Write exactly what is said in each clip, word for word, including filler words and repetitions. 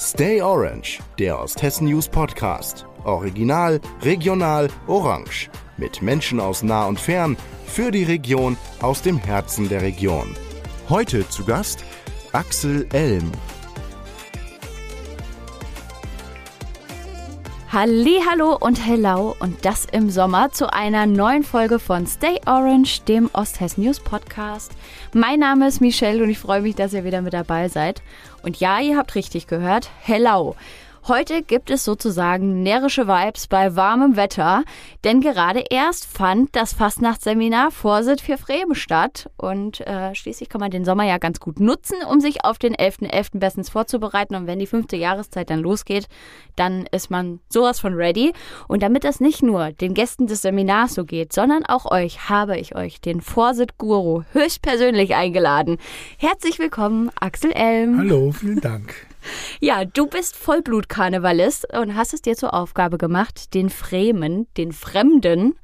Stay Orange, der Osthessen-News-Podcast. Original, regional, orange. Mit Menschen aus nah und fern, für die Region, aus dem Herzen der Region. Heute zu Gast Axel 'Aki' Elm. Hallihallo und hello und das im Sommer zu einer neuen Folge von Stay Orange, dem Osthessen-News-Podcast. Mein Name ist Michelle und ich freue mich, dass ihr wieder mit dabei seid. Und ja, ihr habt richtig gehört, hello. Heute gibt es sozusagen närrische Vibes bei warmem Wetter, denn gerade erst fand das Fastnachtsseminar Vorsitz für Fremen statt. Und äh, schließlich kann man den Sommer ja ganz gut nutzen, um sich auf den elften elften bestens vorzubereiten. Und wenn die fünfte Jahreszeit dann losgeht, dann ist man sowas von ready. Und damit das nicht nur den Gästen des Seminars so geht, sondern auch euch, habe ich euch den Vorsitz-Guru höchstpersönlich eingeladen. Herzlich willkommen, Axel 'Aki' Elm. Hallo, vielen Dank. Ja, du bist Vollblut-Karnevalist und hast es dir zur Aufgabe gemacht, den Fremen, den Fremden,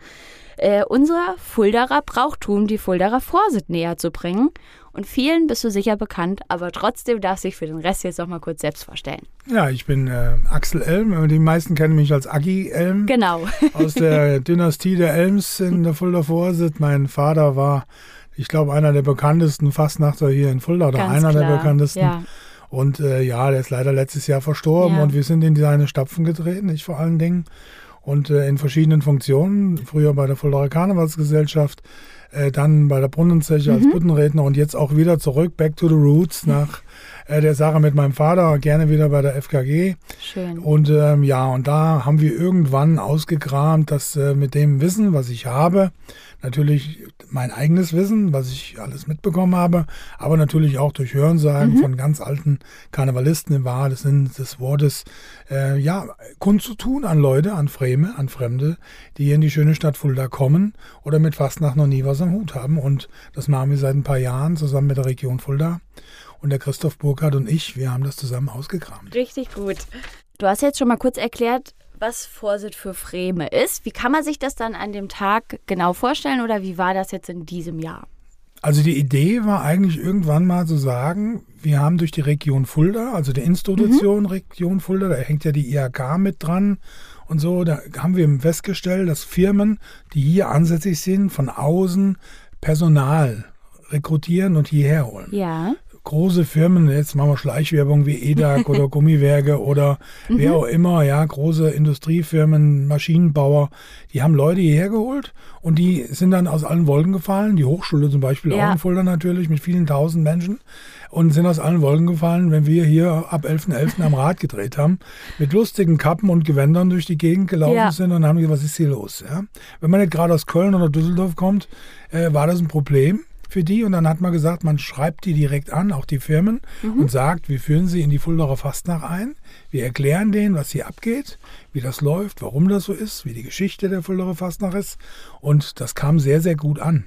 äh, unser Fuldaer Brauchtum, die Fuldaer Vorsitz näher zu bringen. Und vielen bist du sicher bekannt, aber trotzdem darfst du dich für den Rest jetzt noch mal kurz selbst vorstellen. Ja, ich bin äh, Axel Elm. Die meisten kennen mich als 'Aki' Elm. Genau. Aus der Dynastie der Elms in der Fuldaer Vorsitz. Mein Vater war, ich glaube, einer der bekanntesten Fastnachter hier in Fulda oder Ganz einer klar. der bekanntesten. Ja. Und äh, ja, der ist leider letztes Jahr verstorben, ja. Und wir sind in seine Stapfen getreten, ich vor allen Dingen. Und äh, in verschiedenen Funktionen, früher bei der Fuldaer Karnevalsgesellschaft, äh, dann bei der Brunnenzirche mhm. als Büttenredner und jetzt auch wieder zurück, back to the roots, nach äh, der Sache mit meinem Vater, gerne wieder bei der F K G. Schön. Und ähm, ja, und da haben wir irgendwann ausgegramt, dass äh, mit dem Wissen, was ich habe, natürlich mein eigenes Wissen, was ich alles mitbekommen habe, aber natürlich auch durch Hörensagen mhm. von ganz alten Karnevalisten im wahren Sinne des Wortes, äh, ja, kundzutun an Leute, an Freme, an Fremde, die hier in die schöne Stadt Fulda kommen oder mit Fastnacht noch nie was am Hut haben. Und das machen wir seit ein paar Jahren zusammen mit der Region Fulda. Und der Christoph Burkhardt und ich, wir haben das zusammen ausgekramt. Richtig gut. Du hast jetzt schon mal kurz erklärt, was Vorsitz für Freme ist. Wie kann man sich das dann an dem Tag genau vorstellen oder wie war das jetzt in diesem Jahr? Also die Idee war eigentlich irgendwann mal zu sagen, wir haben durch die Region Fulda, also die Institution mhm. Region Fulda, da hängt ja die I H K mit dran und so, da haben wir festgestellt, dass Firmen, die hier ansässig sind, von außen Personal rekrutieren und hierher holen. Ja. Große Firmen, jetzt machen wir Schleichwerbung wie E D A G oder Gummiwerke oder mhm. wer auch immer, ja, große Industriefirmen, Maschinenbauer, die haben Leute hierher geholt und die sind dann aus allen Wolken gefallen, die Hochschule zum Beispiel, ja. auch in Fulda natürlich, mit vielen tausend Menschen und sind aus allen Wolken gefallen, wenn wir hier ab elften elften am Rad gedreht haben, mit lustigen Kappen und Gewändern durch die Gegend gelaufen ja. sind und haben gesagt, was ist hier los? Ja? Wenn man nicht gerade aus Köln oder Düsseldorf kommt, äh, war das ein Problem für die. Und dann hat man gesagt, man schreibt die direkt an, auch die Firmen, mhm. und sagt, wir führen sie in die Fuldaer Fastnacht ein. Wir erklären denen, was hier abgeht, wie das läuft, warum das so ist, wie die Geschichte der Fuldaer Fastnacht ist. Und das kam sehr, sehr gut an.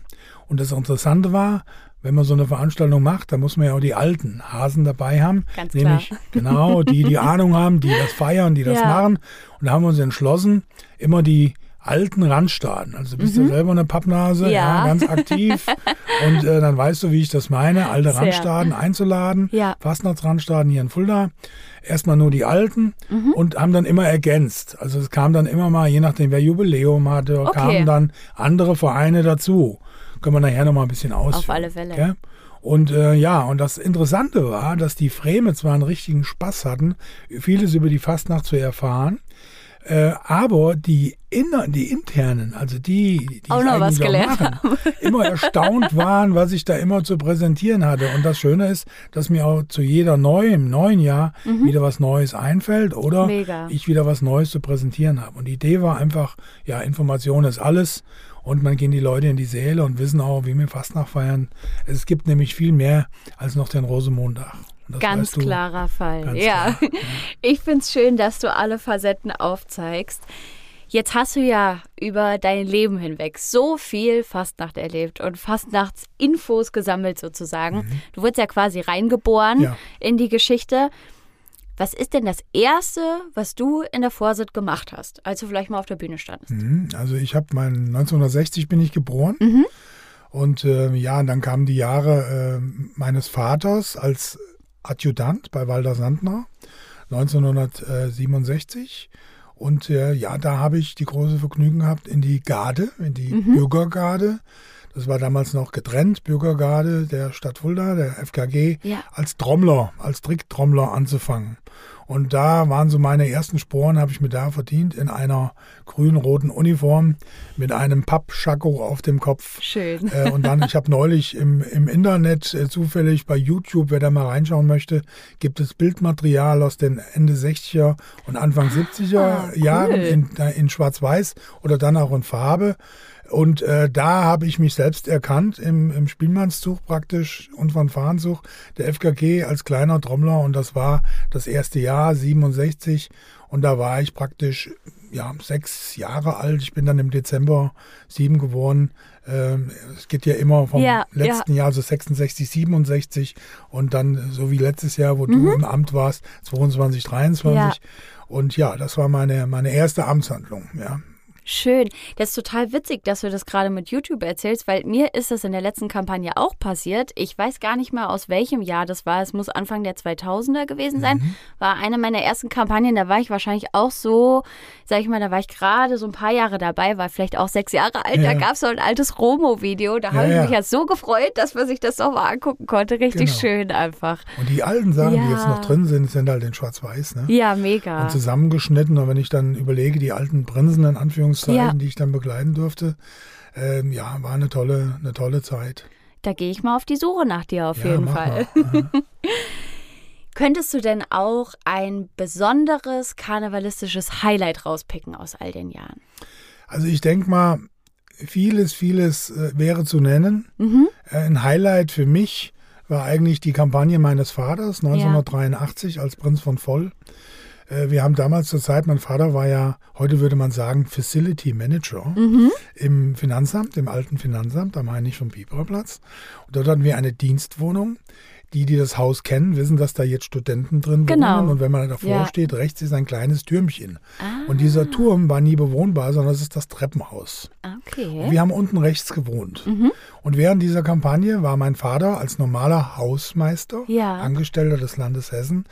Und das Interessante war, wenn man so eine Veranstaltung macht, dann muss man ja auch die alten Hasen dabei haben. Ganz nämlich klar. Genau, die die Ahnung haben, die das feiern, die das ja. machen. Und da haben wir uns entschlossen, immer die alten Randstaaten. Also du bist mhm. ja selber eine Pappnase, ja. ja, ganz aktiv. Und äh, dann weißt du, wie ich das meine, alte Sehr. Randstaaten einzuladen. Ja. Fastnachtsrandstaaten hier in Fulda. Erstmal nur die alten mhm. und haben dann immer ergänzt. Also es kam dann immer mal, je nachdem wer Jubiläum hatte, okay. kamen dann andere Vereine dazu. Können wir nachher noch mal ein bisschen ausführen. Auf alle Fälle. Okay? Und äh, ja, und das Interessante war, dass die Freme zwar einen richtigen Spaß hatten, vieles über die Fastnacht zu erfahren, Äh, aber die, inner, die internen, also die, die es eigentlich auch machen, immer erstaunt waren, was ich da immer zu präsentieren hatte. Und das Schöne ist, dass mir auch zu jeder neuen, im neuen Jahr mhm. wieder was Neues einfällt oder Mega. Ich wieder was Neues zu präsentieren habe. Und die Idee war einfach, ja, Information ist alles. Und man gehen die Leute in die Säle und wissen auch, wie wir Fastnacht feiern. Es gibt nämlich viel mehr als noch den Rosenmontag. Das ganz klarer Fall. Ganz ja. Klar, ja. Ich finde es schön, dass du alle Facetten aufzeigst. Jetzt hast du ja über dein Leben hinweg so viel Fastnacht erlebt und Fastnachtsinfos gesammelt sozusagen. Mhm. Du wurdest ja quasi reingeboren ja. in die Geschichte. Was ist denn das Erste, was du in der Vorsitz gemacht hast, als du vielleicht mal auf der Bühne standest? Mhm. Also ich habe mein neunzehnhundertsechzig bin ich geboren. Mhm. Und äh, ja, und dann kamen die Jahre äh, meines Vaters als Adjutant bei Walter Sandner. neunzehnhundertsiebenundsechzig. Und äh, ja, da habe ich die große Vergnügen gehabt, in die Garde, in die mhm. Bürgergarde. Das war damals noch getrennt, Bürgergarde der Stadt Fulda, der F K G, ja. als Trommler, als Tricktrommler anzufangen. Und da waren so meine ersten Sporen, habe ich mir da verdient, in einer grün-roten Uniform mit einem Pappschakko auf dem Kopf. Schön. Äh, und dann, ich habe neulich im, im Internet äh, zufällig bei YouTube, wer da mal reinschauen möchte, gibt es Bildmaterial aus den Ende sechziger und Anfang siebziger ah, cool. Jahren in, in Schwarz-Weiß oder dann auch in Farbe. Und äh, da habe ich mich selbst erkannt, im, im Spielmannszug praktisch und Fanfarenzug der F K G als kleiner Trommler. Und das war das erste Jahr, siebenundsechzig. Und da war ich praktisch ja, sechs Jahre alt. Ich bin dann im Dezember sieben geworden. Ähm, es geht ja immer vom ja, letzten ja. Jahr, also sechsundsechzig, siebenundsechzig. Und dann so wie letztes Jahr, wo mhm. du im Amt warst, zweiundzwanzig, dreiundzwanzig. Ja. Und ja, das war meine, meine erste Amtshandlung, ja. Schön. Das ist total witzig, dass du das gerade mit YouTube erzählst, weil mir ist das in der letzten Kampagne auch passiert. Ich weiß gar nicht mehr, aus welchem Jahr das war. Es muss Anfang der zweitausender gewesen sein. Mhm. War eine meiner ersten Kampagnen. Da war ich wahrscheinlich auch so, sag ich mal, da war ich gerade so ein paar Jahre dabei, war vielleicht auch sechs Jahre alt. Ja. Da gab es so ein altes Romo-Video. Da ja, habe ich ja. mich ja so gefreut, dass man sich das nochmal angucken konnte. Richtig genau. schön einfach. Und die alten Sachen, ja. die jetzt noch drin sind, sind halt in Schwarz-Weiß, ne? Ja, mega. Und zusammengeschnitten. Und wenn ich dann überlege, die alten Prinzen in Anführungszeichen, Ja. die ich dann begleiten durfte. Ähm, ja, war eine tolle, eine tolle Zeit. Da gehe ich mal auf die Suche nach dir auf ja, jeden Fall. Könntest du denn auch ein besonderes karnevalistisches Highlight rauspicken aus all den Jahren? Also ich denke mal, vieles, vieles wäre zu nennen. Mhm. Ein Highlight für mich war eigentlich die Kampagne meines Vaters neunzehnhundertdreiundachtzig ja. als Prinz von Voll. Wir haben damals zur Zeit, mein Vater war ja, heute würde man sagen, Facility Manager mhm. im Finanzamt, im alten Finanzamt am Heinrich vom Pieperplatz. Und dort hatten wir eine Dienstwohnung. Die, die das Haus kennen, wissen, dass da jetzt Studenten drin genau. wohnen. Und wenn man davor ja. steht, rechts ist ein kleines Türmchen. Ah. Und dieser Turm war nie bewohnbar, sondern es ist das Treppenhaus. Okay. Und wir haben unten rechts gewohnt. Mhm. Und während dieser Kampagne war mein Vater als normaler Hausmeister, ja. Angestellter des Landes Hessen,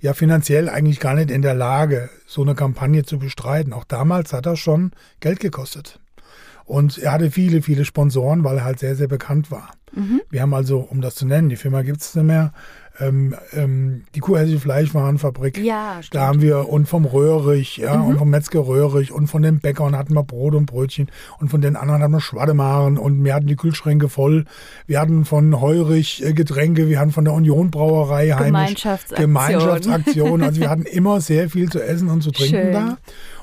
ja finanziell eigentlich gar nicht in der Lage, so eine Kampagne zu bestreiten. Auch damals hat das schon Geld gekostet. Und er hatte viele, viele Sponsoren, weil er halt sehr, sehr bekannt war. Mhm. Wir haben also, um das zu nennen, die Firma gibt es nicht mehr, ähm, ähm, die Kuhhessische Fleischwarenfabrik. Ja, stimmt. Da haben wir und vom Röhrig, ja, mhm. und vom Metzger Röhrig und von den Bäckern hatten wir Brot und Brötchen und von den anderen hatten wir Schwademaren und wir hatten die Kühlschränke voll. Wir hatten von Heurich äh, Getränke, wir hatten von der Union Brauerei Gemeinschaftsaktion. Gemeinschaftsaktion. Also wir hatten immer sehr viel zu essen und zu trinken Schön. Da.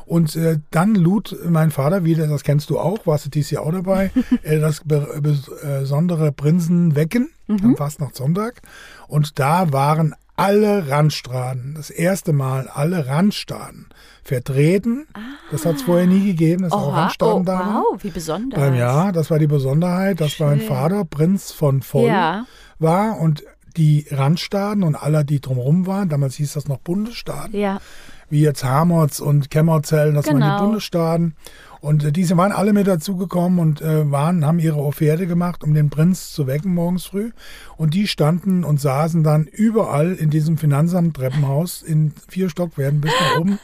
Und äh, dann lud mein Vater wieder, das kennst du auch, warst du dieses Jahr auch dabei, äh, das be- besondere Prinzenwecken mhm. am Fastnachtssonntag. Und da waren alle Randstaaten, das erste Mal alle Randstaaten vertreten. Ah. Das hat es vorher nie gegeben, das Oha. War auch Randstaaten oh, da. Wow, wie besonders. Ähm, ja, das war die Besonderheit, dass Schön. Mein Vater Prinz von Voll ja. war und die Randstaaten und alle, die drumherum waren, damals hieß das noch Bundesstaaten, ja. wie jetzt Hamerz und Kämmerzell, das genau. waren die Bundesstaaten. Und äh, diese waren alle mit dazugekommen und äh, waren, haben ihre Offerte gemacht, um den Prinz zu wecken morgens früh. Und die standen und saßen dann überall in diesem Finanzamt-Treppenhaus in vier Stockwerken bis nach oben.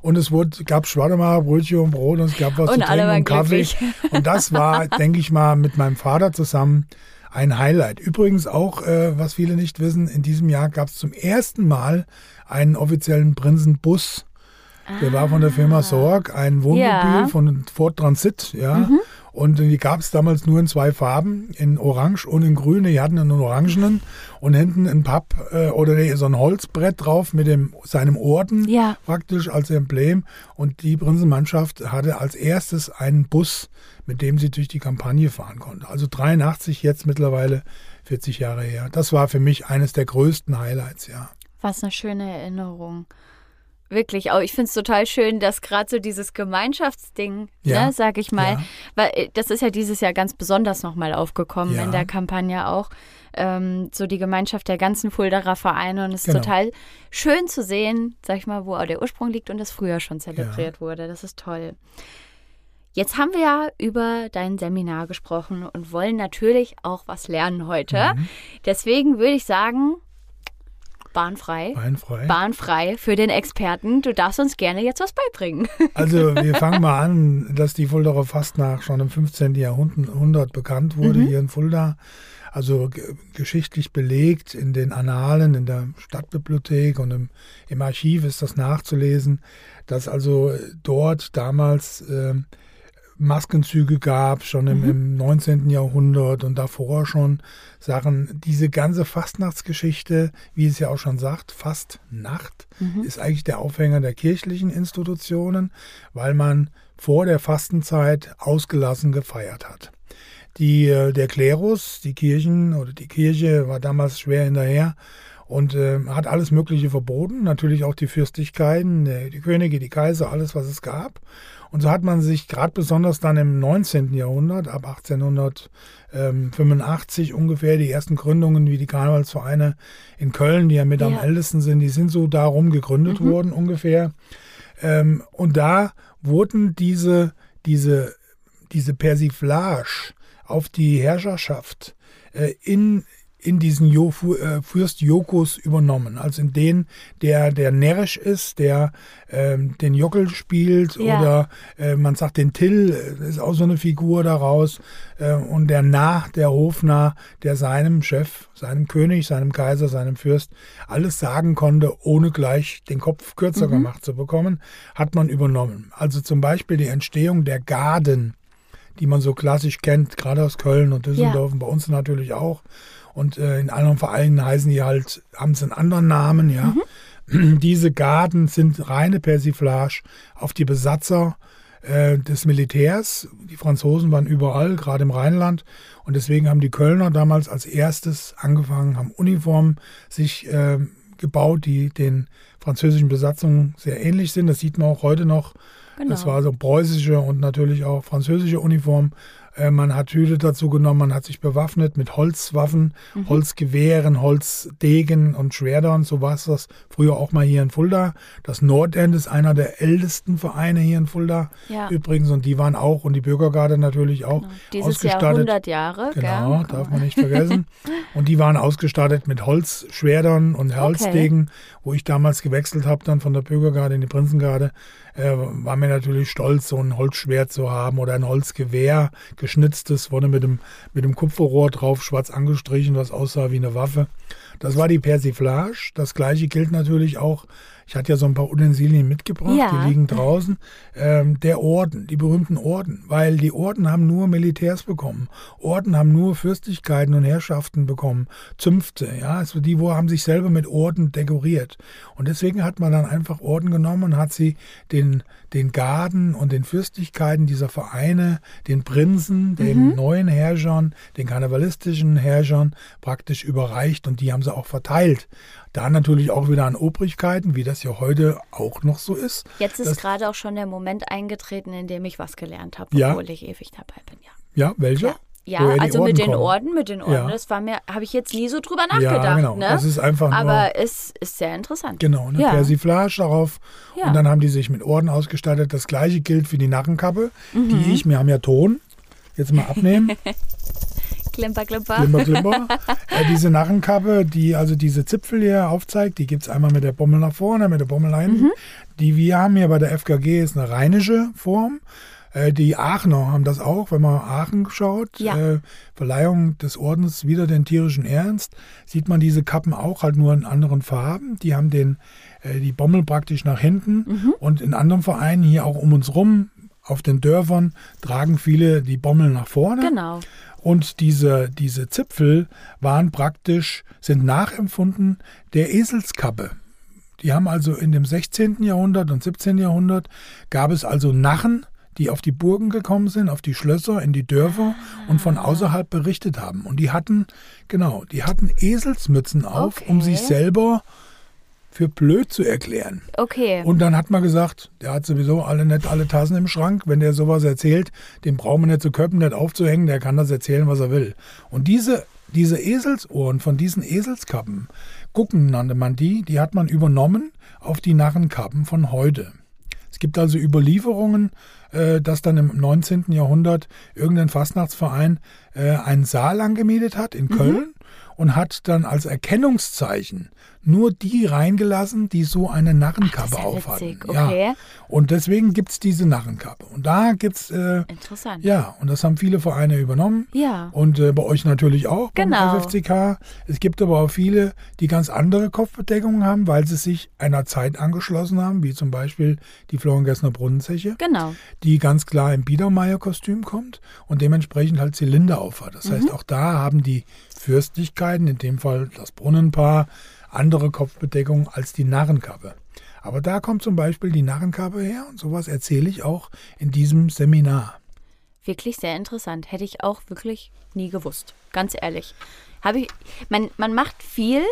Und es wurde, gab Schwademacher, Brötchen und Brot und es gab was und zu trinken und Kaffee. Glücklich. Und das war, denke ich mal, mit meinem Vater zusammen ein Highlight. Übrigens auch, äh, was viele nicht wissen, in diesem Jahr gab es zum ersten Mal einen offiziellen Prinzenbus. Ah. Der war von der Firma Sorg, ein Wohnmobil ja. von Ford Transit. Ja. Mhm. Und die gab es damals nur in zwei Farben, in Orange und in Grün. Die hatten einen orangenen und hinten ein Papp äh, oder so ein Holzbrett drauf mit dem, seinem Orden ja. praktisch als Emblem. Und die Prinzenmannschaft hatte als erstes einen Bus, mit dem sie durch die Kampagne fahren konnte. Also dreiundachtzig, jetzt mittlerweile vierzig Jahre her. Das war für mich eines der größten Highlights, ja. Was eine schöne Erinnerung. Wirklich, auch ich finde es total schön, dass gerade so dieses Gemeinschaftsding, ja. ne, sag ich mal, ja. weil das ist ja dieses Jahr ganz besonders nochmal aufgekommen ja. in der Kampagne auch, ähm, so die Gemeinschaft der ganzen Fuldaer Vereine und es genau. ist total schön zu sehen, sag ich mal, wo auch der Ursprung liegt und das früher schon zelebriert ja. wurde, das ist toll. Jetzt haben wir ja über dein Seminar gesprochen und wollen natürlich auch was lernen heute, mhm. deswegen würde ich sagen... Bahnfrei. Bahnfrei. Bahnfrei für den Experten. Du darfst uns gerne jetzt was beibringen. Also wir fangen mal an, dass die Fuldaer Fastnacht schon im fünfzehnten. Jahrhundert bekannt wurde, mhm. hier in Fulda. Also g- geschichtlich belegt in den Annalen, in der Stadtbibliothek und im, im Archiv ist das nachzulesen, dass also dort damals äh, Maskenzüge gab, schon im, mhm. im neunzehnten. Jahrhundert und davor schon Sachen. Diese ganze Fastnachtsgeschichte, wie es ja auch schon sagt, Fastnacht, mhm. ist eigentlich der Aufhänger der kirchlichen Institutionen, weil man vor der Fastenzeit ausgelassen gefeiert hat. Die, der Klerus, die Kirchen oder die Kirche war damals schwer hinterher und äh, hat alles Mögliche verboten, natürlich auch die Fürstlichkeiten, die Könige, die Kaiser, alles, was es gab. Und so hat man sich gerade besonders dann im neunzehnten. Jahrhundert, ab achtzehnhundertfünfundachtzig ungefähr, die ersten Gründungen wie die Karnevalsvereine in Köln, die ja mit ja. am ältesten sind, die sind so darum gegründet mhm. worden ungefähr. Ähm, und da wurden diese, diese, diese Persiflage auf die Herrscherschaft äh, in in diesen jo- Fürst Jokus übernommen. Also in den, der, der närrisch ist, der ähm, den Jockel spielt ja. oder äh, man sagt den Till, ist auch so eine Figur daraus. Äh, und der Narr, der Hofnarr, der seinem Chef, seinem König, seinem Kaiser, seinem Fürst alles sagen konnte, ohne gleich den Kopf kürzer mhm. gemacht zu bekommen, hat man übernommen. Also zum Beispiel die Entstehung der Garden, die man so klassisch kennt, gerade aus Köln und Düsseldorf ja. und bei uns natürlich auch. Und äh, in anderen Vereinen heißen die halt, haben sie einen anderen Namen, ja. Mhm. Diese Garden sind reine Persiflage auf die Besatzer äh, des Militärs. Die Franzosen waren überall, gerade im Rheinland. Und deswegen haben die Kölner damals als erstes angefangen, haben Uniformen sich äh, gebaut, die den französischen Besatzungen sehr ähnlich sind. Das sieht man auch heute noch. Genau. Das war so preußische und natürlich auch französische Uniformen. Äh, man hat Hüte dazu genommen, man hat sich bewaffnet mit Holzwaffen, mhm. Holzgewehren, Holzdegen und Schwertern. So war es das früher auch mal hier in Fulda. Das Nordend ist einer der ältesten Vereine hier in Fulda ja. übrigens. Und die waren auch, und die Bürgergarde natürlich auch, genau. Dieses ausgestattet. Jahr hundert Jahre. Genau, gell? Darf man nicht vergessen. Und die waren ausgestattet mit Holzschwertern und Holzdegen, okay. wo ich damals gewechselt habe, dann von der Bürgergarde in die Prinzengarde. Äh, war mir natürlich stolz, so ein Holzschwert zu haben oder ein Holzgewehr, geschnitztes, wurde mit dem, mit dem Kupferrohr drauf schwarz angestrichen, was aussah wie eine Waffe. Das war die Persiflage. Das Gleiche gilt natürlich auch, ich hatte ja so ein paar Utensilien mitgebracht, ja. die liegen draußen, ähm, der Orden, die berühmten Orden, weil die Orden haben nur Militärs bekommen. Orden haben nur Fürstlichkeiten und Herrschaften bekommen, Zünfte, ja, also die wo haben sich selber mit Orden dekoriert. Und deswegen hat man dann einfach Orden genommen und hat sie den, den Garden und den Fürstlichkeiten dieser Vereine, den Prinzen, den mhm. neuen Herrschern, den karnevalistischen Herrschern praktisch überreicht und die haben sie auch verteilt. Da natürlich auch wieder an Obrigkeiten, wie das ja heute auch noch so ist. Jetzt ist gerade auch schon der Moment eingetreten, in dem ich was gelernt habe, obwohl ja. ich ewig dabei bin. Ja, ja welcher? Ja, ja also mit den, Orden, mit den Orden, mit den Orden. Das war mir, habe ich jetzt nie so drüber nachgedacht. Ja, genau. Ne? Das ist einfach nur, aber es ist sehr interessant. Genau, eine ja. Persiflage darauf. Ja. Und dann haben die sich mit Orden ausgestattet. Das Gleiche gilt für die Narrenkappe, mhm. die ich, wir haben ja Ton, jetzt mal abnehmen. Klimper, klimper. Klimper, klimper. äh, diese Narrenkappe, die also diese Zipfel hier aufzeigt, die gibt es einmal mit der Bommel nach vorne, mit der Bommel nach hinten. Mhm. Die wir haben hier bei der F K G ist eine rheinische Form. Äh, die Aachener haben das auch, wenn man Aachen schaut. Ja. Äh, Verleihung des Ordens wieder den tierischen Ernst. Sieht man diese Kappen auch, halt nur in anderen Farben. Die haben den, äh, die Bommel praktisch nach hinten. Mhm. Und in anderen Vereinen hier auch um uns rum, auf den Dörfern, tragen viele die Bommel nach vorne. Genau. Und diese, diese Zipfel waren praktisch, sind nachempfunden der Eselskappe. Die haben also in dem sechzehnten. Jahrhundert und siebzehnten. Jahrhundert gab es also Narren, die auf die Burgen gekommen sind, auf die Schlösser, in die Dörfer und von außerhalb berichtet haben. Und die hatten, genau, die hatten Eselsmützen auf, okay. um sich selber für blöd zu erklären. Okay. Und dann hat man gesagt, der hat sowieso alle nicht alle Tassen im Schrank. Wenn der sowas erzählt, den brauchen wir nicht zu köppen, nicht aufzuhängen, der kann das erzählen, was er will. Und diese, diese Eselsohren von diesen Eselskappen, Gucken nannte man die, die hat man übernommen auf die Narrenkappen von heute. Es gibt also Überlieferungen, dass dann im neunzehnten. Jahrhundert irgendein Fastnachtsverein einen Saal angemietet hat in Köln. Mhm. und hat dann als Erkennungszeichen nur die reingelassen, die so eine Narrenkappe aufhatten. Okay. Ja. Und deswegen gibt es diese Narrenkappe. Und da gibt es... Äh, Interessant. Ja, und das haben viele Vereine übernommen. Ja. Und äh, bei euch natürlich auch, genau. Beim F F C K. Es gibt aber auch viele, die ganz andere Kopfbedeckungen haben, weil sie sich einer Zeit angeschlossen haben, wie zum Beispiel die Florengässener Brunnenzirche, genau. die ganz klar im Biedermeier-Kostüm kommt und dementsprechend halt Zylinder aufhat. Das mhm. heißt, auch da haben die Fürstlichkeiten, in dem Fall das Brunnenpaar, andere Kopfbedeckung als die Narrenkappe. Aber da kommt zum Beispiel die Narrenkappe her und sowas erzähle ich auch in diesem Seminar. Wirklich sehr interessant. Hätte ich auch wirklich nie gewusst. Ganz ehrlich. Habe ich, man, man macht viel,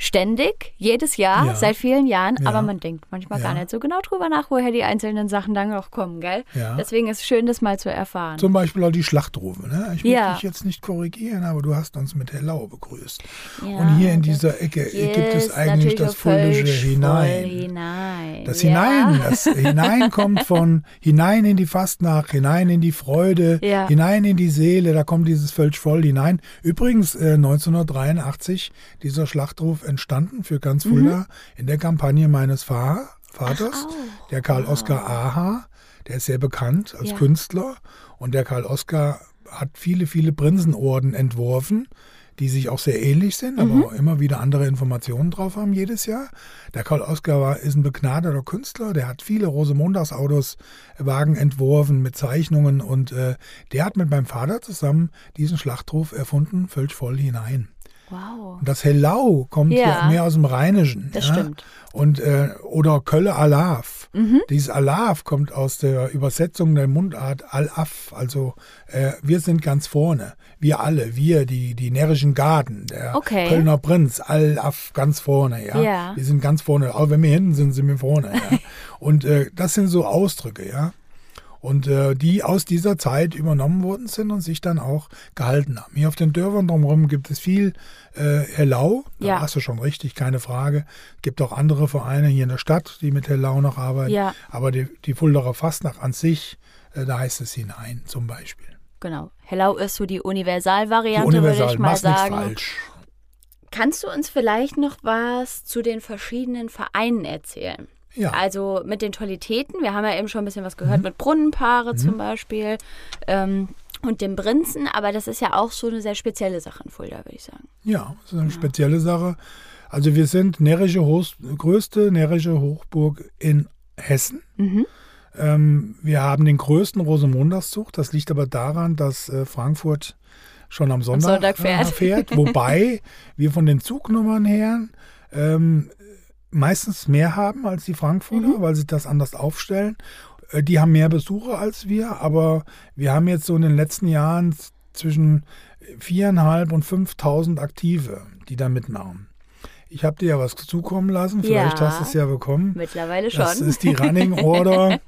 ständig, jedes Jahr, ja. seit vielen Jahren, ja. aber man denkt manchmal ja. gar nicht so genau drüber nach, woher die einzelnen Sachen dann noch kommen, gell? Ja. Deswegen ist es schön, das mal zu erfahren. Zum Beispiel auch die Schlachtrufe, ne? Ich will ja. dich jetzt nicht korrigieren, aber du hast uns mit Hellau begrüßt. Ja, und hier in dieser Ecke gibt es eigentlich das Fuldische hinein. hinein. Das ja. Hinein, das Hinein kommt von hinein in die Fastnacht, hinein in die Freude, ja. hinein in die Seele, da kommt dieses Völsch voll hinein. Übrigens äh, neunzehnhundertdreiundachtzig, dieser Schlachtruf entstanden für ganz Fulda mhm. in der Kampagne meines Fa- Vaters, Ach, der Karl wow. Oskar Aha, der ist sehr bekannt als ja. Künstler und der Karl Oskar hat viele, viele Prinzenorden entworfen, die sich auch sehr ähnlich sind, mhm. aber auch immer wieder andere Informationen drauf haben jedes Jahr. Der Karl Oskar war, ist ein begnadeter Künstler, der hat viele Rosenmontagsautos-Wagen entworfen mit Zeichnungen und äh, der hat mit meinem Vater zusammen diesen Schlachtruf erfunden, Völsch voll hinein. Wow. Das Hellau kommt ja. ja mehr aus dem Rheinischen. Das ja? stimmt. Und, äh, oder Kölle Alaf. Mhm. Dieses Alaf kommt aus der Übersetzung der Mundart Alaf. Also äh, wir sind ganz vorne. Wir alle. Wir, die, die närrischen Garden. Der okay. Kölner Prinz. Alaf ganz vorne. Ja? ja. Wir sind ganz vorne. Auch wenn wir hinten sind, sind wir vorne. Ja? Und äh, das sind so Ausdrücke, ja. Und äh, die aus dieser Zeit übernommen worden sind und sich dann auch gehalten haben. Hier auf den Dörfern drumherum gibt es viel äh, Hellau. Da ja. hast du schon richtig, keine Frage. Es gibt auch andere Vereine hier in der Stadt, die mit Hellau noch arbeiten. Ja. Aber die, die Fuldaer Fastnacht an sich, äh, da heißt es hinein zum Beispiel. Genau. Hellau ist so die Universalvariante, die Universal, würde ich mal sagen. Falsch. Kannst du uns vielleicht noch was zu den verschiedenen Vereinen erzählen? Ja. Also mit den Tolitäten, wir haben ja eben schon ein bisschen was gehört, mhm. mit Brunnenpaare mhm. zum Beispiel ähm, und dem Prinzen, aber das ist ja auch so eine sehr spezielle Sache in Fulda, würde ich sagen. Ja, das ist eine ja. spezielle Sache. Also wir sind närrische Hoch- größte närrische Hochburg in Hessen. Mhm. Ähm, wir haben den größten Rosenmontagszug, das liegt aber daran, dass äh, Frankfurt schon am Sonntag, am Sonntag fährt. Äh, fährt, wobei wir von den Zugnummern her... Ähm, meistens mehr haben als die Frankfurter, mhm. weil sie das anders aufstellen. Die haben mehr Besucher als wir, aber wir haben jetzt so in den letzten Jahren zwischen viereinhalb und fünftausend Aktive, die da mitmachen. Ich habe dir ja was zukommen lassen, vielleicht ja, hast du es ja bekommen. Mittlerweile schon. Das ist die Running Order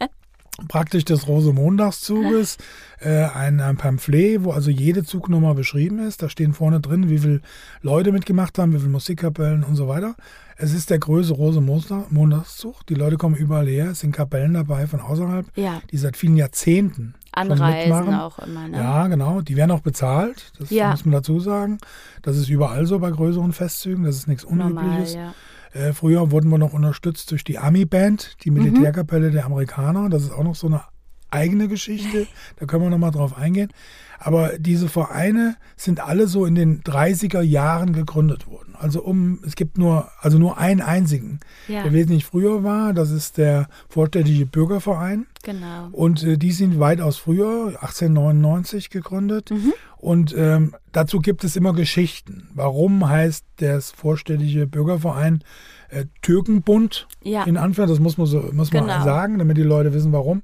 praktisch des Rosenmontagszuges, äh, ein, ein Pamphlet, wo also jede Zugnummer beschrieben ist. Da stehen vorne drin, wie viele Leute mitgemacht haben, wie viele Musikkapellen und so weiter. Es ist der größte Rosenmontagszug. Die Leute kommen überall her. Es sind Kapellen dabei von außerhalb, ja. die seit vielen Jahrzehnten anreisen schon mitmachen. Auch immer. Ne? Ja, genau. Die werden auch bezahlt. Das ja. muss man dazu sagen. Das ist überall so bei größeren Festzügen. Das ist nichts Unübliches. Normal, ja. Äh, früher wurden wir noch unterstützt durch die Army-Band, die Militärkapelle mhm. der Amerikaner. Das ist auch noch so eine eigene Geschichte. Da können wir nochmal drauf eingehen. Aber diese Vereine sind alle so in den dreißiger Jahren gegründet worden. Also um, es gibt nur, also nur einen einzigen, ja. der wesentlich früher war. Das ist der Vorstädtische Bürgerverein. Genau. Und äh, die sind weitaus früher, achtzehnhundertneunundneunzig gegründet. Mhm. Und ähm, dazu gibt es immer Geschichten. Warum heißt der Vorstädtische Bürgerverein äh, Türkenbund? Ja. In Anführungszeichen, das muss man so muss genau. man sagen, damit die Leute wissen, warum.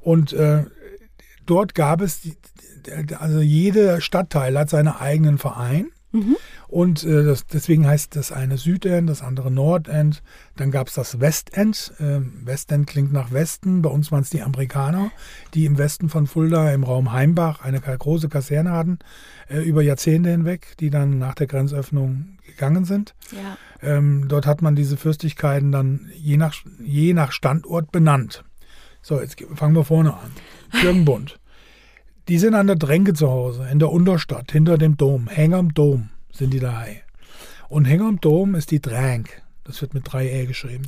Und äh, dort gab es, die, also jeder Stadtteil hat seinen eigenen Verein. Mhm. Und äh, das, deswegen heißt das eine Südend, das andere Nordend. Dann gab es das Westend. Ähm, Westend klingt nach Westen. Bei uns waren es die Amerikaner, die im Westen von Fulda im Raum Heimbach eine große Kaserne hatten, äh, über Jahrzehnte hinweg, die dann nach der Grenzöffnung gegangen sind. Ja. Ähm, dort hat man diese Fürstlichkeiten dann je nach, je nach Standort benannt. So, jetzt fangen wir vorne an. Türkenbund. Die sind an der Dränke zu Hause, in der Unterstadt, hinter dem Dom, Hängern Dom. sind die daheim. Und hänger am Dom ist die Dränke. Das wird mit drei Ä geschrieben.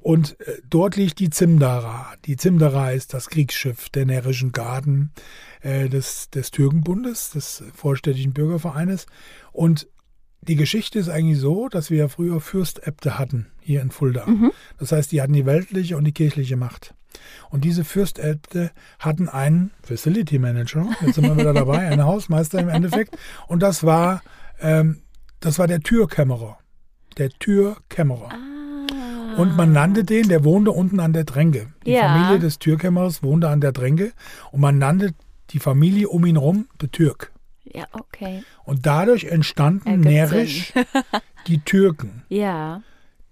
Und äh, dort liegt die Zimdara. Die Zimdara ist das Kriegsschiff der närrischen Garden äh, des, des Türkenbundes, des vorstädtischen Bürgervereines. Und die Geschichte ist eigentlich so, dass wir ja früher Fürstäbte hatten hier in Fulda. Mhm. Das heißt, die hatten die weltliche und die kirchliche Macht. Und diese Fürstäbte hatten einen Facility Manager, jetzt sind wir wieder dabei, einen Hausmeister im Endeffekt. Und das war, ähm, das war der Türkämmerer. Der Türkämmerer. Ah. Und man nannte den, der wohnte unten an der Tränke. Die ja. Familie des Türkämmerers wohnte an der Tränke und man nannte die Familie um ihn rum der Türk. Ja, okay. Und dadurch entstanden närrisch die Türken, ja.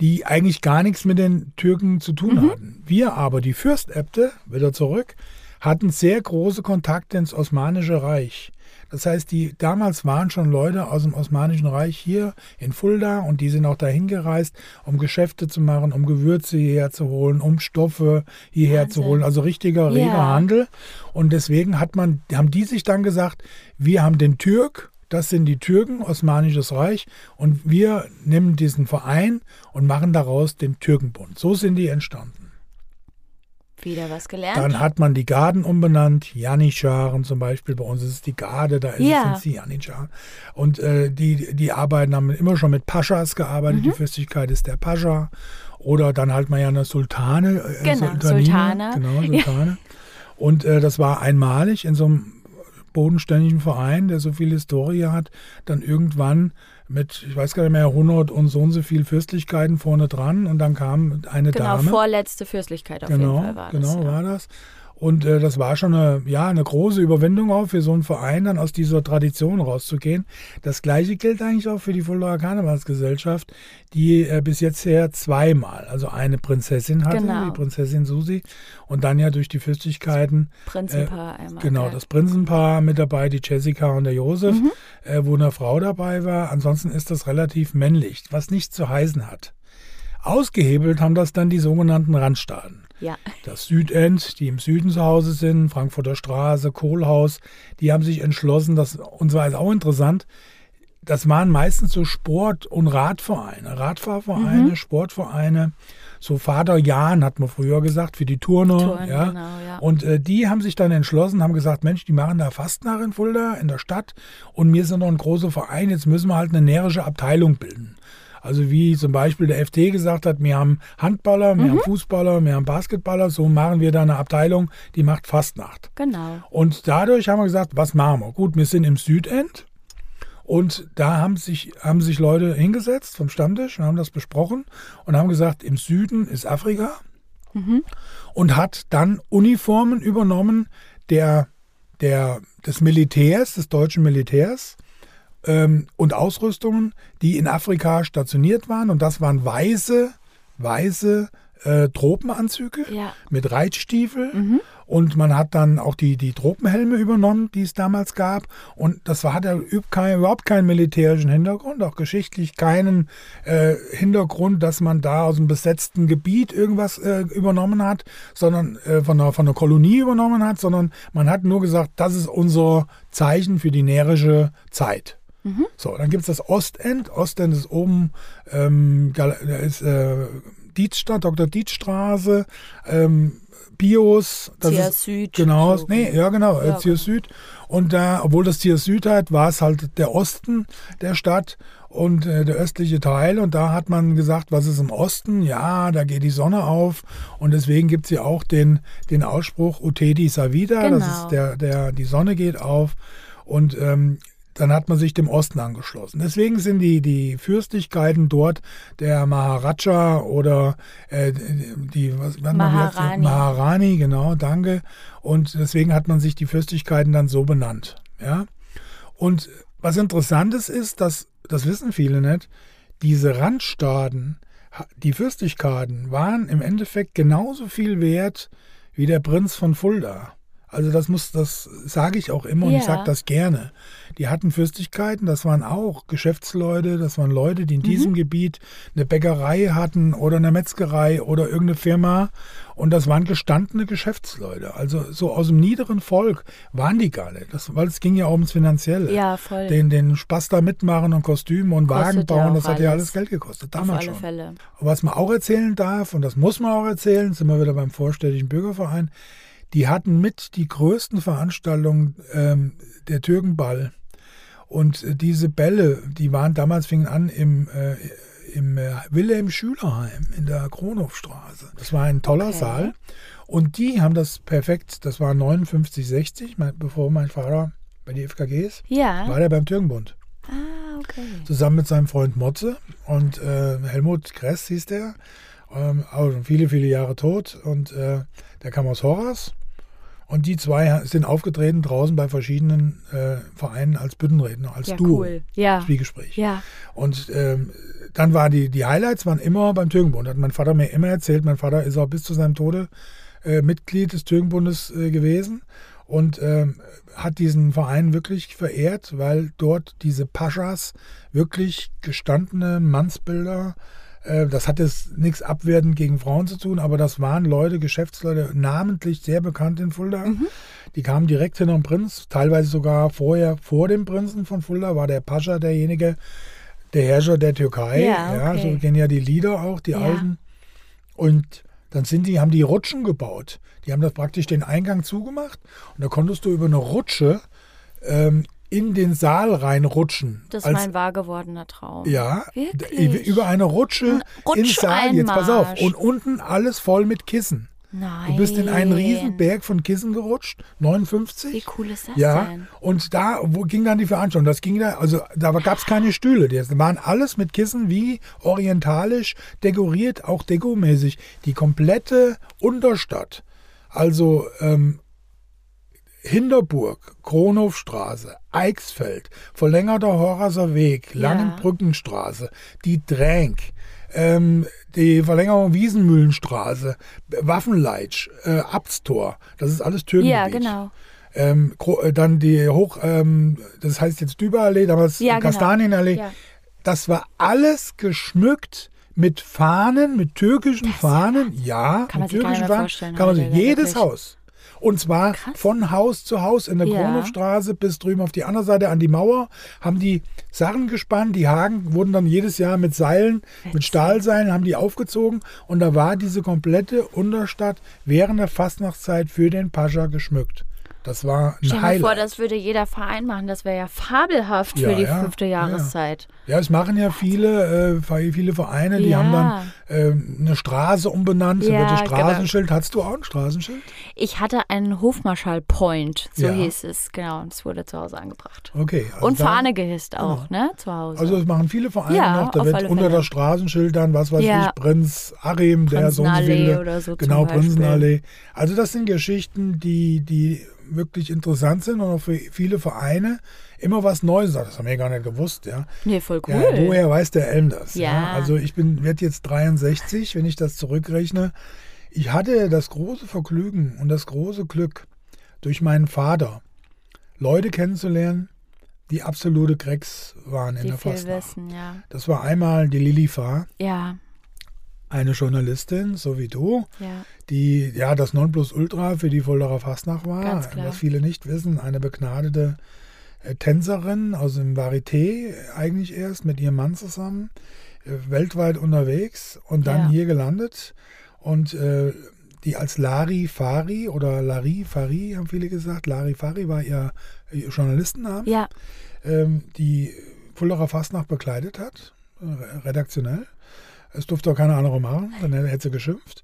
die eigentlich gar nichts mit den Türken zu tun mhm. hatten. Wir aber, die Fürstäbte, wieder zurück, hatten sehr große Kontakte ins Osmanische Reich. Das heißt, die damals waren schon Leute aus dem Osmanischen Reich hier in Fulda und die sind auch dahin gereist, um Geschäfte zu machen, um Gewürze hierher zu holen, um Stoffe hierher Wahnsinn. Zu holen. Also richtiger, reger yeah. Handel. Und deswegen hat man, haben die sich dann gesagt, wir haben den Türk, das sind die Türken, Osmanisches Reich, und wir nehmen diesen Verein und machen daraus den Türkenbund. So sind die entstanden. Wieder was gelernt. Dann hat man die Garden umbenannt, Janitscharen zum Beispiel, bei uns ist es die Garde, da ja. sind sie Janitscharen. Und äh, die, die arbeiten, haben immer schon mit Paschas gearbeitet, mhm. die Fürstlichkeit ist der Pascha. Oder dann halt man ja eine Sultane. Äh, genau, Sultane. Genau, Sultane. Ja. Und äh, das war einmalig in so einem bodenständigen Verein, der so viel Historie hat, dann irgendwann mit, ich weiß gar nicht mehr, hundert und so und so viel Fürstlichkeiten vorne dran und dann kam eine genau, Dame. Genau, vorletzte Fürstlichkeit auf genau, jeden Fall war genau das. Genau, ja. war das. Und äh, das war schon eine, ja, eine große Überwindung auch für so einen Verein, dann aus dieser Tradition rauszugehen. Das Gleiche gilt eigentlich auch für die Fuldaer Karnevalsgesellschaft, die äh, bis jetzt her zweimal, also eine Prinzessin hatte, genau. die Prinzessin Susi, und dann ja durch die Fürstlichkeiten. Das Prinzenpaar äh, einmal. Genau, okay. das Prinzenpaar mit dabei, die Jessica und der Josef, mhm. äh, wo eine Frau dabei war. Ansonsten ist das relativ männlich, was nichts zu heißen hat. Ausgehebelt haben das dann die sogenannten Randstaaten. Ja. Das Südend, die im Süden zu Hause sind, Frankfurter Straße, Kohlhaus, die haben sich entschlossen, das, und zwar ist auch interessant, das waren meistens so Sport- und Radvereine, Radfahrvereine, mhm. Sportvereine, so Vaterjahren hat man früher gesagt, für die Turner. Turn, ja. Genau, ja. Und äh, die haben sich dann entschlossen, haben gesagt, Mensch, die machen da Fastnacht in Fulda, in der Stadt, und wir sind noch ein großer Verein, jetzt müssen wir halt eine närrische Abteilung bilden. Also wie zum Beispiel der F D gesagt hat, wir haben Handballer, wir mhm. haben Fußballer, wir haben Basketballer, so machen wir da eine Abteilung, die macht Fastnacht. Genau. Und dadurch haben wir gesagt, was machen wir? Gut, wir sind im Südend und da haben sich, haben sich Leute hingesetzt vom Stammtisch und haben das besprochen und haben gesagt, im Süden ist Afrika mhm. und hat dann Uniformen übernommen der, der, des Militärs, des deutschen Militärs. Und Ausrüstungen, die in Afrika stationiert waren. Und das waren weiße, weiße äh, Tropenanzüge ja. mit Reitstiefel. Mhm. Und man hat dann auch die, die Tropenhelme übernommen, die es damals gab. Und das war, hat ja überhaupt keinen militärischen Hintergrund, auch geschichtlich keinen äh, Hintergrund, dass man da aus einem besetzten Gebiet irgendwas äh, übernommen hat, sondern äh, von, einer, von einer Kolonie übernommen hat, sondern man hat nur gesagt, das ist unser Zeichen für die närrische Zeit. Mhm. So, dann gibt es das Ostend. Ostend ist oben, ähm, ist äh, Dietstadt, Doktor Dietstraße, ähm, Bios. Das Tier ist, Süd. Genau, so. nee, ja genau, ja, Tier Süd. Und da, obwohl das Tier Süd hat, war es halt der Osten der Stadt und äh, der östliche Teil. Und da hat man gesagt, was ist im Osten? Ja, da geht die Sonne auf. Und deswegen gibt es ja auch den, den Ausspruch, Utedi Savida, genau. das ist der, der, die Sonne geht auf. Und ähm, dann hat man sich dem Osten angeschlossen. Deswegen sind die, die Fürstlichkeiten dort, der Maharaja oder äh, die was, Maharani. Maharani, genau, danke. Und deswegen hat man sich die Fürstlichkeiten dann so benannt. Ja? Und was Interessantes ist, dass, das wissen viele nicht, diese Randstaaten, die Fürstlichkeiten waren im Endeffekt genauso viel wert wie der Prinz von Fulda. Also das muss, das sage ich auch immer, und yeah. ich sage das gerne. Die hatten Fürstlichkeiten, das waren auch Geschäftsleute, das waren Leute, die in mhm. diesem Gebiet eine Bäckerei hatten oder eine Metzgerei oder irgendeine Firma, und das waren gestandene Geschäftsleute. Also so aus dem niederen Volk waren die gar nicht, das, weil es ging ja auch ums Finanzielle. Ja, voll. Den, den Spaß da mitmachen und Kostüme und Kostet Wagen bauen, ja das alles. Hat ja alles Geld gekostet, damals schon. Auf alle Fälle. Aber was man auch erzählen darf, und das muss man auch erzählen, sind wir wieder beim Vorstädtischen Bürgerverein, die hatten mit die größten Veranstaltungen ähm, der Türkenball. Und äh, diese Bälle, die waren damals, fingen an im, äh, im äh, Wilhelm-Schülerheim in der Kronhofstraße. Das war ein toller okay. Saal. Und die haben das perfekt, das war neunundfünfzig, sechzig, mein, bevor mein Vater bei den F K Gs, ja. war der beim Türkenbund. Ah, okay. Zusammen mit seinem Freund Motze und äh, Helmut Kress hieß der. Ähm, aber schon viele, viele Jahre tot. Und äh, der kam aus Horras. Und die zwei sind aufgetreten draußen bei verschiedenen äh, Vereinen als Büttenredner, als ja, Duo, cool. ja. Zwiegespräch. Ja. Und ähm, dann waren die, die Highlights waren immer beim Türkenbund. Hat mein Vater mir immer erzählt. Mein Vater ist auch bis zu seinem Tode äh, Mitglied des Türkenbundes äh, gewesen und äh, hat diesen Verein wirklich verehrt, weil dort diese Paschas, wirklich gestandene Mannsbilder, das hat jetzt nichts abwertend gegen Frauen zu tun, aber das waren Leute, Geschäftsleute, namentlich sehr bekannt in Fulda. Mhm. Die kamen direkt hinter dem Prinz, teilweise sogar vorher, vor dem Prinzen von Fulda war der Pascha derjenige, der Herrscher der Türkei. Ja, okay. ja, so gehen ja die Lieder auch, die ja. alten. Und dann sind die, haben die Rutschen gebaut. Die haben das praktisch den Eingang zugemacht und da konntest du über eine Rutsche ähm, in den Saal reinrutschen. Das war ein wahr gewordener Traum. Ja, wirklich? Über eine Rutsche Rutsch in den Saal. Jetzt pass auf. Und unten alles voll mit Kissen. Nein. Du bist in einen riesen Berg von Kissen gerutscht, neunundfünfzig. Wie cool ist das ja. denn? Und da wo ging dann die Veranstaltung. Das ging da, also da gab es keine Stühle. Das waren alles mit Kissen, wie orientalisch dekoriert, auch dekomäßig. Die komplette Unterstadt. Also ähm, Hinterburg, Kronhofstraße, Eichsfeld, verlängerter Horraser Weg, Langenbrückenstraße, die Dränke, ähm, die Verlängerung Wiesenmühlenstraße, Waffenleitsch, äh, Abtstor, das ist alles Türkengebiet. Ja, genau. Ähm, dann die Hoch, ähm, das heißt jetzt Düberallee, damals ja, Kastanienallee. Genau. Ja. Das war alles geschmückt mit Fahnen, mit türkischen das Fahnen, ja, kann mit man türkischen Fahnen, kann man sich jedes wirklich. Haus. Und zwar Krass. von Haus zu Haus in der ja. Kronhofstraße bis drüben auf die andere Seite an die Mauer haben die Sachen gespannt. Die Haken wurden dann jedes Jahr mit Seilen, Witz. mit Stahlseilen haben die aufgezogen. Und da war diese komplette Unterstadt während der Fastnachtszeit für den Pascha geschmückt. Das war ein Highlight. Stell dir vor, das würde jeder Verein machen. Das wäre ja fabelhaft ja, für die ja, fünfte Jahreszeit. Ja, es ja, machen ja viele, äh, viele Vereine, die ja. haben dann äh, eine Straße umbenannt. Ja, so ein Straßenschild. Genau. Hattest du auch ein Straßenschild? Ich hatte einen Hofmarschall-Point, so ja. hieß es. Genau, und es wurde zu Hause angebracht. Okay. Also und dann, Fahne gehisst auch, genau. ne, zu Hause. Also das machen viele Vereine ja, noch. Da wird unter Fälle. das Straßenschild dann, was weiß ja. ich, Prinz Arim, der so und so so Genau, Prinzenallee. Also das sind Geschichten, die... die wirklich interessant sind und auch für viele Vereine immer was Neues. Das haben wir gar nicht gewusst. Ja. Nee, voll cool. Ja, woher weiß der Elm das? Ja. Ja? Also ich bin werde jetzt dreiundsechzig, wenn ich das zurückrechne. Ich hatte das große Vergnügen und das große Glück, durch meinen Vater Leute kennenzulernen, die absolute Cracks waren in die der Fastnacht. Wissen, ja. Das war einmal die Lilifa. Ja. Eine Journalistin, so wie du, ja. die ja das Nonplusultra für die Fuldaer Fastnacht war, was viele nicht wissen, eine begnadete äh, Tänzerin aus dem Varieté eigentlich erst mit ihrem Mann zusammen, äh, weltweit unterwegs und dann ja. hier gelandet und äh, die als Larifari oder Larifari haben viele gesagt, Larifari war ihr, ihr Journalistennamen, ja. ähm, die Fuldaer Fastnacht begleitet hat, äh, redaktionell. Es durfte auch keine andere machen, dann hätte sie geschimpft.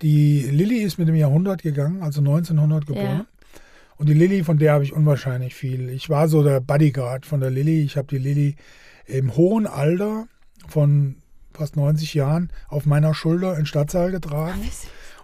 Die Lilly ist mit dem Jahrhundert gegangen, also neunzehnhundert geboren. Ja. Und die Lilly, von der habe ich unwahrscheinlich viel. Ich war so der Bodyguard von der Lilly. Ich habe die Lilly im hohen Alter von fast neunzig Jahren auf meiner Schulter in Stadtsaal getragen.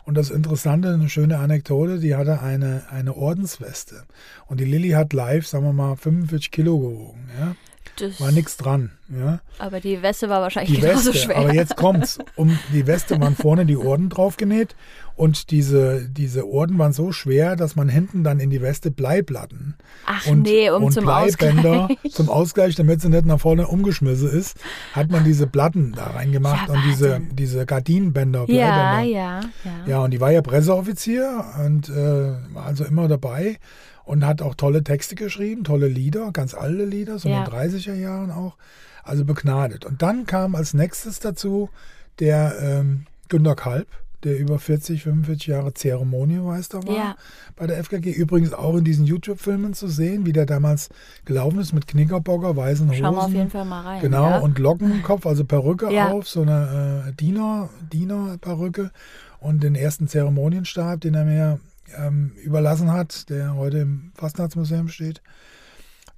Und das Interessante, eine schöne Anekdote, die hatte eine, eine Ordensweste. Und die Lilly hat live, sagen wir mal, fünfundvierzig Kilo gewogen, ja. Das war nichts dran. Ja. Aber die Weste war wahrscheinlich die genauso Weste, schwer. Aber jetzt kommt's. Um die Weste waren vorne die Orden draufgenäht Und diese, diese Orden waren so schwer, dass man hinten dann in die Weste Bleiplatten Ach und, nee, um und zum Bleibänder Ausgleich. Zum Ausgleich, damit sie nicht nach vorne umgeschmissen ist, hat man diese Platten da reingemacht ja, und diese, diese Gardinenbänder, Bleibänder. Ja, ja, ja. Ja, und die war ja Presseoffizier und äh, war also immer dabei und hat auch tolle Texte geschrieben, tolle Lieder, ganz alte Lieder, so ja. in den dreißiger Jahren auch. Also begnadet. Und dann kam als nächstes dazu der ähm, Günter Kalb, der über vierzig, fünfundvierzig Jahre Zeremonienmeister war ja. bei der F K G. Übrigens auch in diesen YouTube-Filmen zu sehen, wie der damals gelaufen ist mit Knickerbocker, weißen Hosen. Schauen wir auf jeden Fall mal rein. Genau, ja. und Lockenkopf, also Perücke ja. auf, so eine äh, Diener, Diener-Perücke und den ersten Zeremonienstab, den er mir ähm, überlassen hat, der heute im Fastnachtsmuseum steht.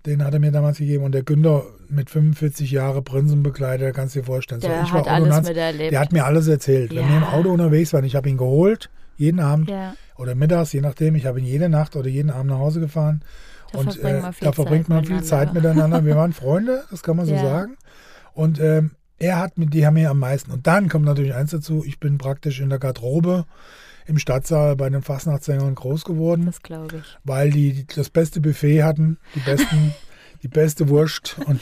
Den hat er mir damals gegeben. Und der Günther mit fünfundvierzig Jahren Prinzenbegleiter, kannst du dir vorstellen. Der so, ich hat war alles miterlebt. Der hat mir alles erzählt. Ja. Wenn wir im Auto unterwegs waren, ich habe ihn geholt, jeden Abend ja. oder mittags, je nachdem. Ich habe ihn jede Nacht oder jeden Abend nach Hause gefahren. Da und äh, da verbringt Zeit man viel Zeit miteinander. Wir waren Freunde, das kann man so ja. sagen. Und ähm, er hat mit die haben mir am meisten. Und dann kommt natürlich eins dazu, ich bin praktisch in der Garderobe im Stadtsaal bei den Fastnachtssängern groß geworden. Das glaube ich. Weil die das beste Buffet hatten, die besten, die beste Wurst und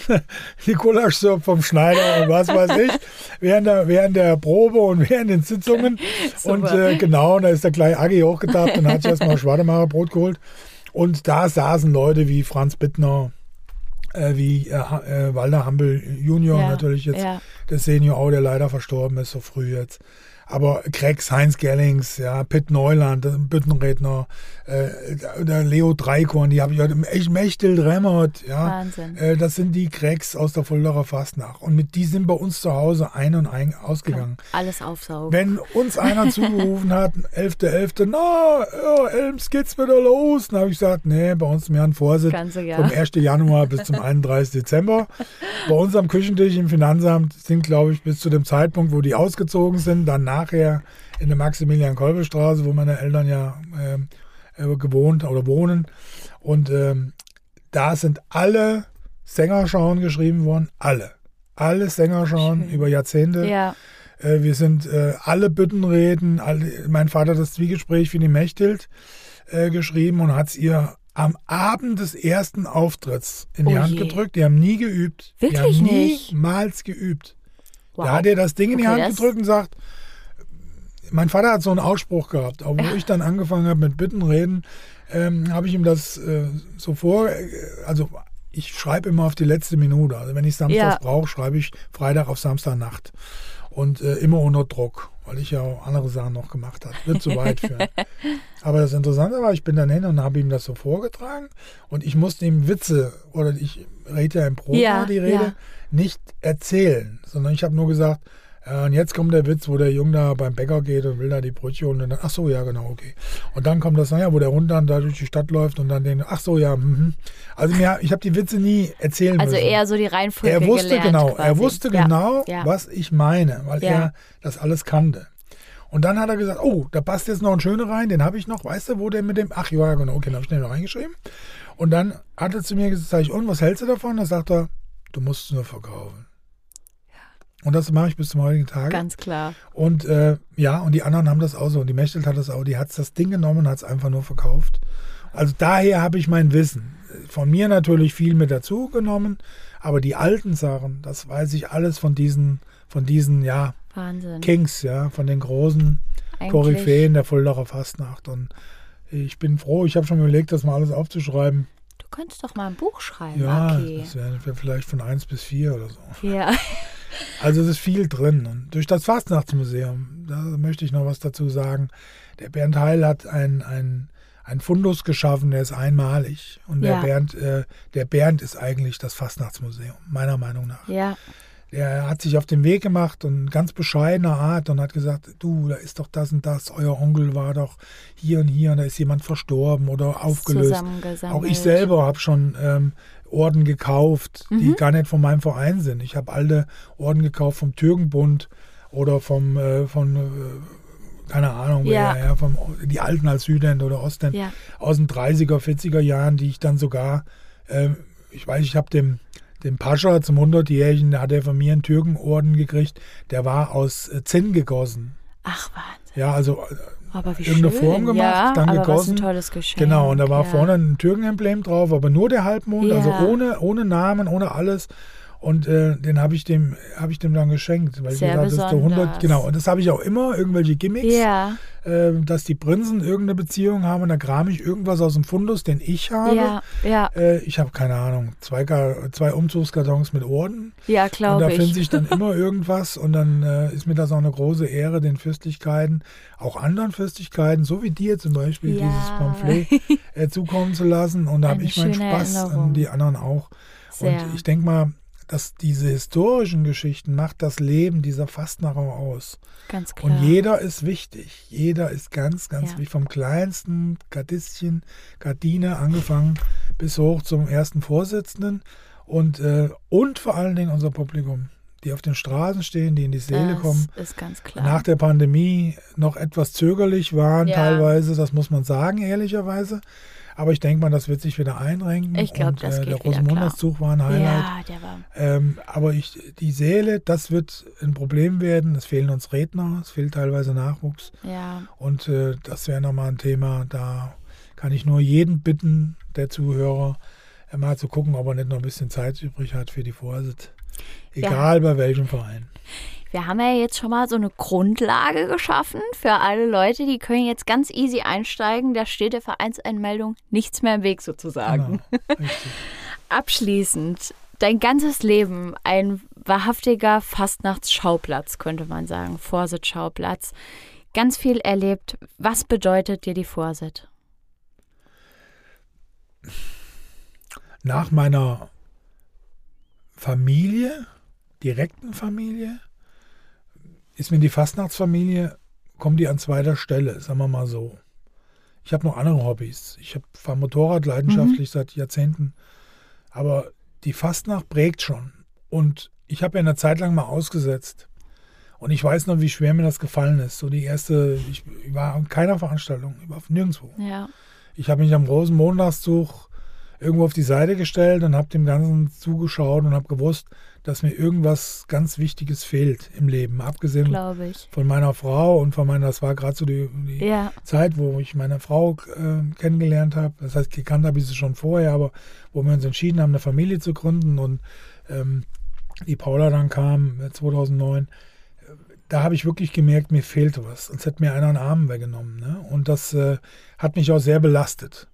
die Gulaschsuppe vom Schneider und was weiß ich. Während der, während der Probe und während den Sitzungen. Und äh, genau, da ist der kleine Agi hochgetappt und hat sich erstmal Schwademacher Brot geholt. Und da saßen Leute wie Franz Bittner, äh, wie äh, äh, Walter Hampel Junior ja, natürlich jetzt, ja. der Senior auch, der leider verstorben ist, so früh jetzt. Aber Krex, Heinz Gellings, ja, Pitt Neuland, Büttenredner, äh, der Leo Dreikorn, die habe ich heute, Mechtel Remmert, ja. Wahnsinn. Äh, das sind die Krex aus der Fuldaer Fastnacht. Und mit die sind bei uns zu Hause ein und ein ausgegangen. Kann alles aufsaugen. Wenn uns einer zugerufen hat, elfter elfter na, oh, Elms, geht's wieder los? Dann habe ich gesagt, nee, bei uns im Jahr ein Vorsitz vom ersten Januar bis zum einunddreißigsten Dezember. Bei uns am Küchentisch im Finanzamt sind, glaube ich, bis zu dem Zeitpunkt, wo die ausgezogen sind, danach nachher in der Maximilian-Kolbe-Straße, wo meine Eltern ja äh, gewohnt oder wohnen. Und ähm, da sind alle Sängerschauen geschrieben worden. Alle. Alle Sängerschauen Schön. über Jahrzehnte. Ja. Äh, wir sind äh, alle Büttenreden. Alle, mein Vater hat das Zwiegespräch für die Mechthild äh, geschrieben und hat es ihr am Abend des ersten Auftritts in die oh Hand je. gedrückt. Die haben nie geübt. Wirklich nie? Nicht? Niemals geübt. Wow. Da hat er das Ding in die okay, Hand gedrückt und sagt, mein Vater hat so einen Ausspruch gehabt, auch wo ja. ich dann angefangen habe mit Bittenreden, ähm, habe ich ihm das äh, so vor, äh, also ich schreibe immer auf die letzte Minute, also wenn ich Samstags ja. brauche, schreibe ich Freitag auf Samstagnacht und äh, immer unter Druck, weil ich ja auch andere Sachen noch gemacht habe, wird zu weit führen. Aber das Interessante war, ich bin dann hin und habe ihm das so vorgetragen und ich musste ihm Witze, oder ich rede ja im Prosa ja, die Rede, ja. nicht erzählen, sondern ich habe nur gesagt, und jetzt kommt der Witz, wo der Junge da beim Bäcker geht und will da die Brötchen holen. Und dann, ach so, ja, genau, okay. Und dann kommt das, naja, wo der Hund dann da durch die Stadt läuft und dann denkt, ach so, ja, mhm. Also mir, ich habe die Witze nie erzählen also müssen. Also eher so die Reihenfolge er wusste gelernt, genau, quasi. Er wusste ja. genau, ja. was ich meine, weil ja. er das alles kannte. Und dann hat er gesagt, oh, da passt jetzt noch ein schöner rein, den habe ich noch. Weißt du, wo der mit dem, ach ja, genau, okay, den habe ich schnell noch reingeschrieben. Und dann hat er zu mir gesagt, sag ich, und was hältst du davon? Da sagt er, du musst es nur verkaufen. Und das mache ich bis zum heutigen Tag. Ganz klar. Und äh, ja, und die anderen haben das auch so. Und die Mechthild hat das auch. Die hat das Ding genommen und hat es einfach nur verkauft. Also daher habe ich mein Wissen. Von mir natürlich viel mit dazu genommen. Aber die alten Sachen, das weiß ich alles von diesen, von diesen, ja, Wahnsinn. Kings, ja, von den großen Eigentlich. Koryphäen der Fuldaer Fastnacht. Und ich bin froh, ich habe schon überlegt, das mal alles aufzuschreiben. Du könntest doch mal ein Buch schreiben, ja, Aki. Das wäre vielleicht von eins bis vier oder so. Ja. Also es ist viel drin. Und durch das Fastnachtsmuseum, da möchte ich noch was dazu sagen. Der Bernd Heil hat ein, ein, ein Fundus geschaffen, der ist einmalig. Und der, ja. Bernd, äh, der Bernd ist eigentlich das Fastnachtsmuseum, meiner Meinung nach. Ja. Der hat sich auf den Weg gemacht und ganz bescheidener Art und hat gesagt, du, da ist doch das und das, euer Onkel war doch hier und hier und da ist jemand verstorben oder aufgelöst. Auch ich selber habe schon ähm, Orden gekauft, die mhm. gar nicht von meinem Verein sind. Ich habe alte Orden gekauft vom Türkenbund oder vom, äh, von, äh, keine Ahnung, ja. Ja, ja, vom, die alten als Südend oder Ostend ja. aus den dreißiger, vierziger Jahren, die ich dann sogar, äh, ich weiß, ich habe dem Den Pascha zum hundertjährigen, da hat er von mir einen Türkenorden gekriegt, der war aus Zinn gegossen. Ach, Wahnsinn. Ja, also aber wie irgendeine schön. Form gemacht, ja, dann aber gegossen. Was ein tolles Geschenk. Genau, und da war ja. vorne ein Türkenemblem drauf, aber nur der Halbmond, ja. also ohne, ohne Namen, ohne alles. Und äh, den habe ich dem habe ich dem dann geschenkt, weil Sehr ich gesagt, das besonders. hundert, genau, und das habe ich auch immer, irgendwelche Gimmicks, ja. äh, dass die Prinzen irgendeine Beziehung haben und da kram ich irgendwas aus dem Fundus, den ich habe. Ja, ja. Äh, ich habe keine Ahnung, zwei, zwei Umzugskartons mit Orden. Ja, glaube ich. Und da finde ich dann immer irgendwas und dann äh, ist mir das auch eine große Ehre, den Fürstlichkeiten, auch anderen Fürstlichkeiten, so wie dir zum Beispiel, ja. dieses Pamphlet äh, zukommen zu lassen und da habe ich meinen Spaß Erinnerung. Und die anderen auch. Sehr. Und ich denke mal, dass diese historischen Geschichten macht das Leben dieser Fastnachau aus. Ganz klar. Und jeder ist wichtig. Jeder ist ganz, ganz ja. wichtig. Vom kleinsten Gardistchen, Gardine angefangen bis hoch zum ersten Vorsitzenden. Und, äh, und vor allen Dingen unser Publikum, die auf den Straßen stehen, die in die Seele das kommen. Das ist ganz klar. Nach der Pandemie noch etwas zögerlich waren ja. teilweise, das muss man sagen, ehrlicherweise. Aber ich denke mal, das wird sich wieder einrenken. Ich glaube, das äh, geht wieder klar. Der Rosenmontagszug war ein Highlight. Ja, der war. Ähm, aber ich, die Seele, das wird ein Problem werden. Es fehlen uns Redner, es fehlt teilweise Nachwuchs. Ja. Und äh, das wäre nochmal ein Thema, da kann ich nur jeden bitten, der Zuhörer, mal zu gucken, ob er nicht noch ein bisschen Zeit übrig hat für die Vorsitz. Egal ja. bei welchem Verein. Wir haben ja jetzt schon mal so eine Grundlage geschaffen für alle Leute, die können jetzt ganz easy einsteigen. Da steht der Vereinseinmeldung nichts mehr im Weg sozusagen. Genau. Abschließend, dein ganzes Leben, ein wahrhaftiger Fastnachtsschauplatz, könnte man sagen, Vorsitz-Schauplatz. Ganz viel erlebt. Was bedeutet dir die Vorsitz? Nach meiner Familie, direkten Familie, ist mir die Fastnachtsfamilie, kommt die an zweiter Stelle, sagen wir mal so. Ich habe noch andere Hobbys. Ich fahre Motorrad leidenschaftlich mhm. seit Jahrzehnten. Aber die Fastnacht prägt schon. Und ich habe ja eine Zeit lang mal ausgesetzt. Und ich weiß noch, wie schwer mir das gefallen ist. So die erste, ich, ich war an keiner Veranstaltung, ich war nirgendwo. Ja. Ich habe mich am Rosenmontagszug irgendwo auf die Seite gestellt und habe dem Ganzen zugeschaut und habe gewusst, dass mir irgendwas ganz Wichtiges fehlt im Leben. Abgesehen von meiner Frau und von meiner, das war gerade so die, die ja. Zeit, wo ich meine Frau äh, kennengelernt habe. Das heißt, gekannt habe ich sie schon vorher, aber wo wir uns entschieden haben, eine Familie zu gründen und ähm, die Paula dann kam zweitausendneun. Da habe ich wirklich gemerkt, mir fehlte was. Sonst hätte mir einer einen Arm weggenommen. Ne? Und das äh, hat mich auch sehr belastet.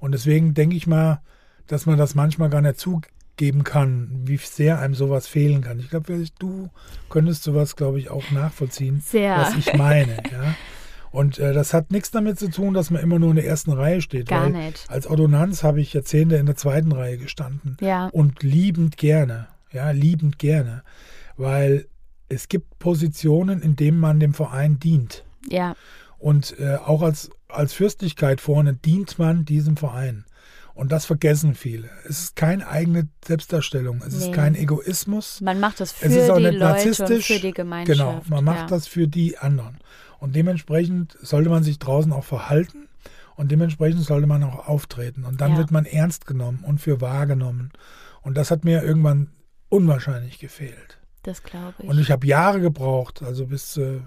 Und deswegen denke ich mal, dass man das manchmal gar nicht zugeben kann, wie sehr einem sowas fehlen kann. Ich glaube, du könntest sowas, glaube ich, auch nachvollziehen, sehr. Was ich meine. Ja? Und äh, das hat nichts damit zu tun, dass man immer nur in der ersten Reihe steht. Gar weil nicht. Als Ordonnanz habe ich Jahrzehnte in der zweiten Reihe gestanden. Ja. Und liebend gerne. Ja, liebend gerne. Weil es gibt Positionen, in denen man dem Verein dient. Ja. Und äh, auch als, als Fürstlichkeit vorne dient man diesem Verein. Und das vergessen viele. Es ist keine eigene Selbstdarstellung. Es nee. Ist kein Egoismus. Man macht das für es ist auch die nicht Leute und für die Gemeinschaft. Genau, man macht ja. das für die anderen. Und dementsprechend sollte man sich draußen auch verhalten. Und dementsprechend sollte man auch auftreten. Und dann ja. wird man ernst genommen und für wahrgenommen. Und das hat mir irgendwann unwahrscheinlich gefehlt. Das glaube ich. Und ich habe Jahre gebraucht, also bis... Äh,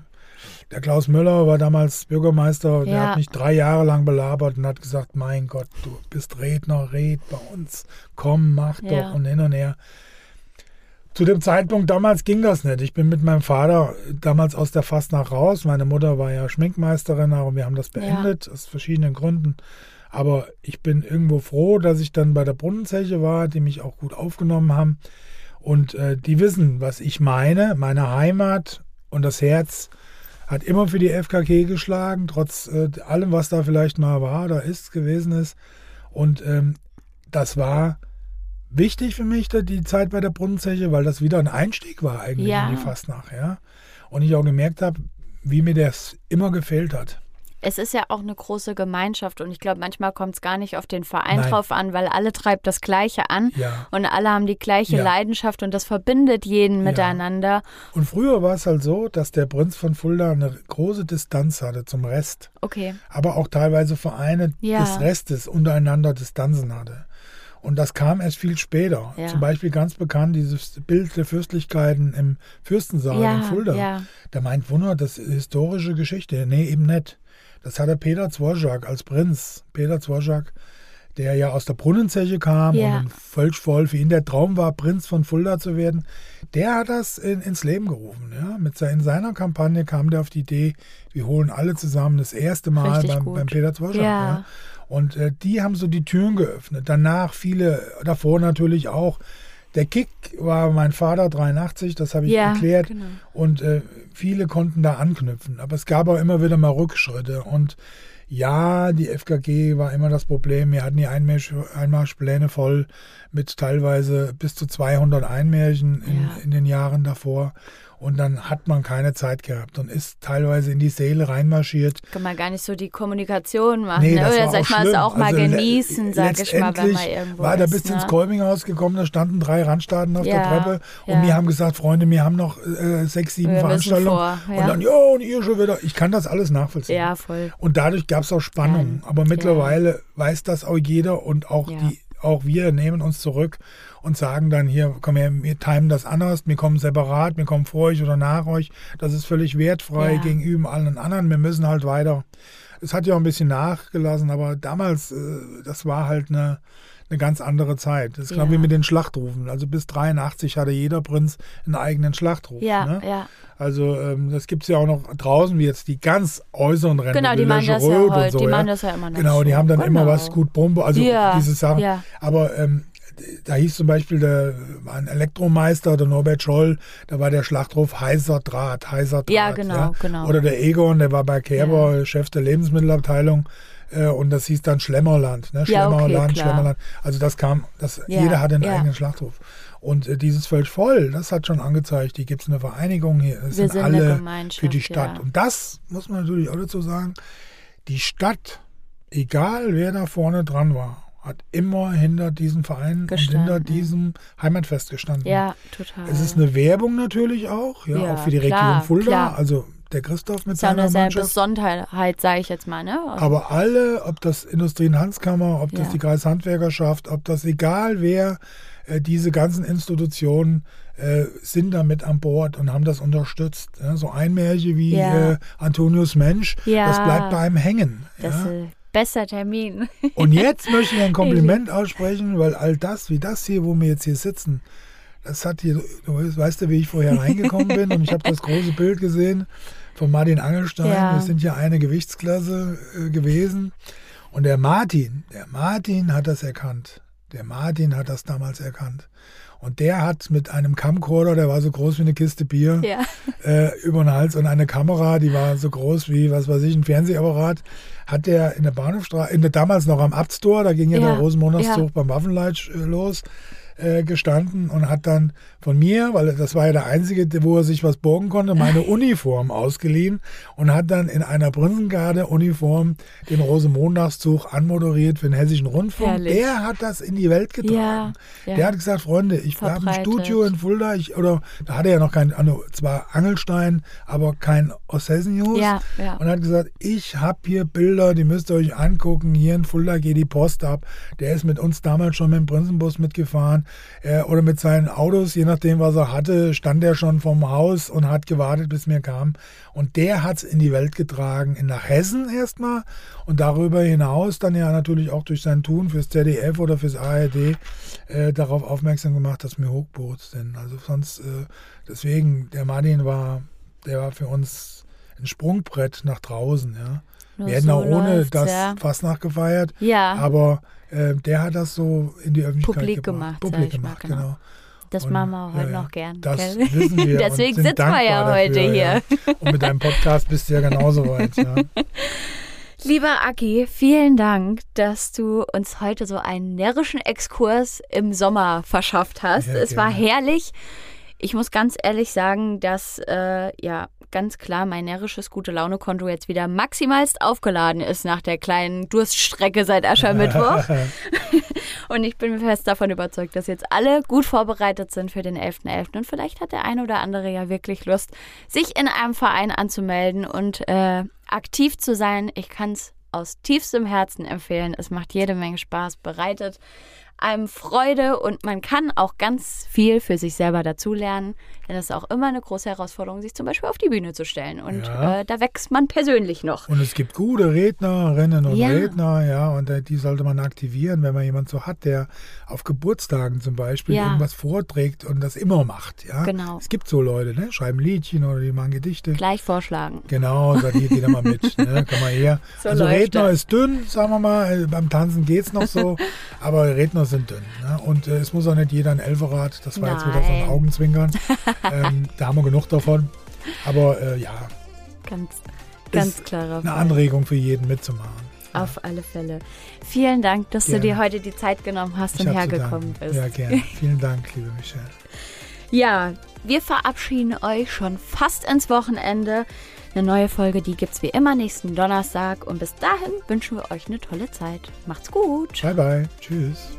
Der Klaus Möller war damals Bürgermeister, der ja. hat mich drei Jahre lang belabert und hat gesagt, mein Gott, du bist Redner, red bei uns, komm, mach ja. doch und hin und her. Zu dem Zeitpunkt damals ging das nicht. Ich bin mit meinem Vater damals aus der Fastnacht raus. Meine Mutter war ja Schminkmeisterin, aber wir haben das beendet, ja. aus verschiedenen Gründen. Aber ich bin irgendwo froh, dass ich dann bei der Brunnenzirche war, die mich auch gut aufgenommen haben. Und äh, die wissen, was ich meine, meine Heimat und das Herz hat immer für die F K K geschlagen, trotz äh, allem, was da vielleicht mal war oder ist, gewesen ist. Und ähm, das war wichtig für mich, die Zeit bei der Brunnenzirche, weil das wieder ein Einstieg war eigentlich ja. in die Fastnacht. Ja? Und ich auch gemerkt habe, wie mir das immer gefehlt hat. Es ist ja auch eine große Gemeinschaft und ich glaube, manchmal kommt es gar nicht auf den Verein Nein. drauf an, weil alle treibt das Gleiche an ja. und alle haben die gleiche ja. Leidenschaft und das verbindet jeden ja. miteinander. Und früher war es halt so, dass der Prinz von Fulda eine große Distanz hatte zum Rest, okay. aber auch teilweise Vereine ja. des Restes untereinander Distanzen hatte. Und das kam erst viel später. Ja. Zum Beispiel ganz bekannt dieses Bild der Fürstlichkeiten im Fürstensaal ja, in Fulda. Ja. Da meint Wunder, das ist historische Geschichte. Nee, eben nicht. Das hatte Peter Dvorak als Prinz. Peter Dvorak, der ja aus der Brunnenzirche kam ja. und völlig voll, für ihn der Traum war, Prinz von Fulda zu werden, der hat das in, ins Leben gerufen. Ja? Mit se- in seiner Kampagne kam der auf die Idee, wir holen alle zusammen das erste Mal beim, beim Peter Dvorak. Ja. Ja? Und äh, die haben so die Türen geöffnet. Danach viele, davor natürlich auch. Der Kick war mein Vater dreiundachtzig, das habe ich ja, erklärt. Genau. Und äh, viele konnten da anknüpfen. Aber es gab auch immer wieder mal Rückschritte. Und ja, die F K G war immer das Problem. Wir hatten die Einmarsch- Einmarschpläne voll mit teilweise bis zu zweihundert Einmärchen in, ja. in den Jahren davor. Und dann hat man keine Zeit gehabt und ist teilweise in die Seele reinmarschiert. Kann man gar nicht so die Kommunikation machen. Nee, ne? Oder sag ich mal, es auch mal also genießen, sag ich mal, wenn man irgendwo war da bis ne? ins Kolminghaus gekommen, da standen drei Randstaaten auf ja, der Treppe und ja. wir haben gesagt, Freunde, wir haben noch äh, sechs, sieben wir Veranstaltungen. Vor, ja. Und dann, ja, und ihr schon wieder. Ich kann das alles nachvollziehen. Ja, voll. Und dadurch gab es auch Spannung. Ja. Aber mittlerweile ja. weiß das auch jeder und auch ja. die Auch wir nehmen uns zurück und sagen dann hier, komm her, wir timen das anders, wir kommen separat, wir kommen vor euch oder nach euch. Das ist völlig wertfrei ja. gegenüber allen anderen. Wir müssen halt weiter. Es hat ja auch ein bisschen nachgelassen, aber damals, das war halt eine, eine ganz andere Zeit. Das ist, glaube ich, mit den Schlachtrufen. Also bis dreiundachtzig hatte jeder Prinz einen eigenen Schlachtruf. Ja, ne? ja. Also ähm, das gibt es ja auch noch draußen, wie jetzt die ganz äußeren Rennen. Genau, die, die machen das ja heute, so, die ja. machen das ja immer noch. Genau, die haben dann genau. immer was gut Pumpe, also ja, diese Sachen. Ja. Aber ähm, da hieß zum Beispiel, der war ein Elektromeister, der Norbert Scholl, da war der Schlachtruf heißer Draht, heißer Draht. Ja, genau, ja. genau. Oder der Egon, der war bei Kerber, ja. Chef der Lebensmittelabteilung. Und das hieß dann Schlemmerland, ne? Schlemmerland, ja, okay, Schlemmerland. Also das kam, das, ja, jeder hatte einen ja. eigenen Schlachthof. Und äh, dieses Feld voll, das hat schon angezeigt, hier gibt es eine Vereinigung, hier Wir sind, sind alle für die Stadt. Ja. Und das muss man natürlich auch dazu sagen, die Stadt, egal wer da vorne dran war, hat immer hinter diesen Vereinen gestanden. Und hinter diesem Heimatfest gestanden. Ja, total. Es ist eine Werbung natürlich auch, ja, ja auch für die klar, Region Fulda, klar. also der Christoph mit seiner Mannschaft. Das ist ja eine Besonderheit, sage ich jetzt mal. Ne? Aber alle, ob das Industrie- und Handelskammer, ob das ja. die Kreishandwerkerschaft, ob das egal wer, äh, diese ganzen Institutionen äh, sind damit an Bord und haben das unterstützt. Ja? So ein Märchen wie ja. äh, Antonius Mensch, ja. das bleibt bei einem hängen. Ja? Das ist besser Termin. Und jetzt möchte ich ein Kompliment aussprechen, weil all das, wie das hier, wo wir jetzt hier sitzen, das hat hier, du weißt ja, wie ich vorher reingekommen bin und ich habe das große Bild gesehen von Martin Angelstein. Ja. Wir sind ja eine Gewichtsklasse äh, gewesen. Und der Martin, der Martin hat das erkannt. Der Martin hat das damals erkannt. Und der hat mit einem Camcorder, der war so groß wie eine Kiste Bier, ja. äh, über den Hals und eine Kamera, die war so groß wie, was weiß ich, ein Fernsehapparat, hat der in der Bahnhofstraße, in der, damals noch am Abtstor, da ging ja, ja. der Rosenmontagszug ja. beim Waffenleitsch äh, los, gestanden und hat dann von mir, weil das war ja der einzige, wo er sich was borgen konnte, meine Uniform ausgeliehen und hat dann in einer Prinzengarde-Uniform den Rosenmontagszug anmoderiert für den Hessischen Rundfunk. Herrlich. Der hat das in die Welt getragen. Ja, ja. Der hat gesagt, Freunde, ich habe ein Studio in Fulda, ich, oder da hatte er ja noch kein, zwar Angelstein, aber kein Osthessen-News ja, ja. und hat gesagt, ich habe hier Bilder, die müsst ihr euch angucken, hier in Fulda geht die Post ab. Der ist mit uns damals schon mit dem Prinzenbus mitgefahren, oder mit seinen Autos, je nachdem, was er hatte, stand er schon vorm Haus und hat gewartet, bis mir kam. Und der hat es in die Welt getragen, nach Hessen erstmal und darüber hinaus dann ja natürlich auch durch sein Tun fürs Z D F oder fürs A R D äh, darauf aufmerksam gemacht, dass wir Hochboot sind. Also sonst, äh, deswegen, der Martin war, der war für uns ein Sprungbrett nach draußen. Ja. Nur wir hätten so auch ohne läuft, das ja. fast nachgefeiert, ja. aber der hat das so in die Öffentlichkeit Publik gemacht. Publik gemacht, genau. genau. Das und, machen wir heute äh, noch gern. Das gell? Wissen wir. Deswegen sitzen wir ja dafür, heute hier. Ja. Und mit deinem Podcast bist du ja genauso weit. Ja. Lieber Aki, vielen Dank, dass du uns heute so einen närrischen Exkurs im Sommer verschafft hast. Ja, es gerne. War herrlich. Ich muss ganz ehrlich sagen, dass äh, ja ganz klar mein närrisches Gute-Laune-Konto jetzt wieder maximalst aufgeladen ist nach der kleinen Durststrecke seit Aschermittwoch. Und ich bin fest davon überzeugt, dass jetzt alle gut vorbereitet sind für den elften elften Und vielleicht hat der eine oder andere ja wirklich Lust, sich in einem Verein anzumelden und äh, aktiv zu sein. Ich kann es aus tiefstem Herzen empfehlen. Es macht jede Menge Spaß, bereitet einem Freude und man kann auch ganz viel für sich selber dazulernen. Denn das ist auch immer eine große Herausforderung, sich zum Beispiel auf die Bühne zu stellen. Und ja. äh, da wächst man persönlich noch. Und es gibt gute Rednerinnen und ja. Redner, ja, und äh, die sollte man aktivieren, wenn man jemanden so hat, der auf Geburtstagen zum Beispiel ja. irgendwas vorträgt und das immer macht. Ja? Genau. Es gibt so Leute, ne? Schreiben Liedchen oder die machen Gedichte. Gleich vorschlagen. Genau, sag hier, geh da mal mit. Ne? Komm mal her. So also Redner das. Ist dünn, sagen wir mal. Beim Tanzen geht's noch so, aber Redner sind dünn. Ne? Und äh, es muss auch nicht jeder ein Elferrad, das war Nein. jetzt wieder so ein Augenzwinkern. ähm, da haben wir genug davon. Aber äh, ja, ganz, ganz klarer eine Fall. Anregung für jeden mitzumachen. Ja. Auf alle Fälle. Vielen Dank, dass gerne. Du dir heute die Zeit genommen hast ich und hergekommen bist. Ja, gerne. Vielen Dank, liebe Michelle. Ja, wir verabschieden euch schon fast ins Wochenende. Eine neue Folge, die gibt's wie immer nächsten Donnerstag. Und bis dahin wünschen wir euch eine tolle Zeit. Macht's gut. Bye, bye. Tschüss.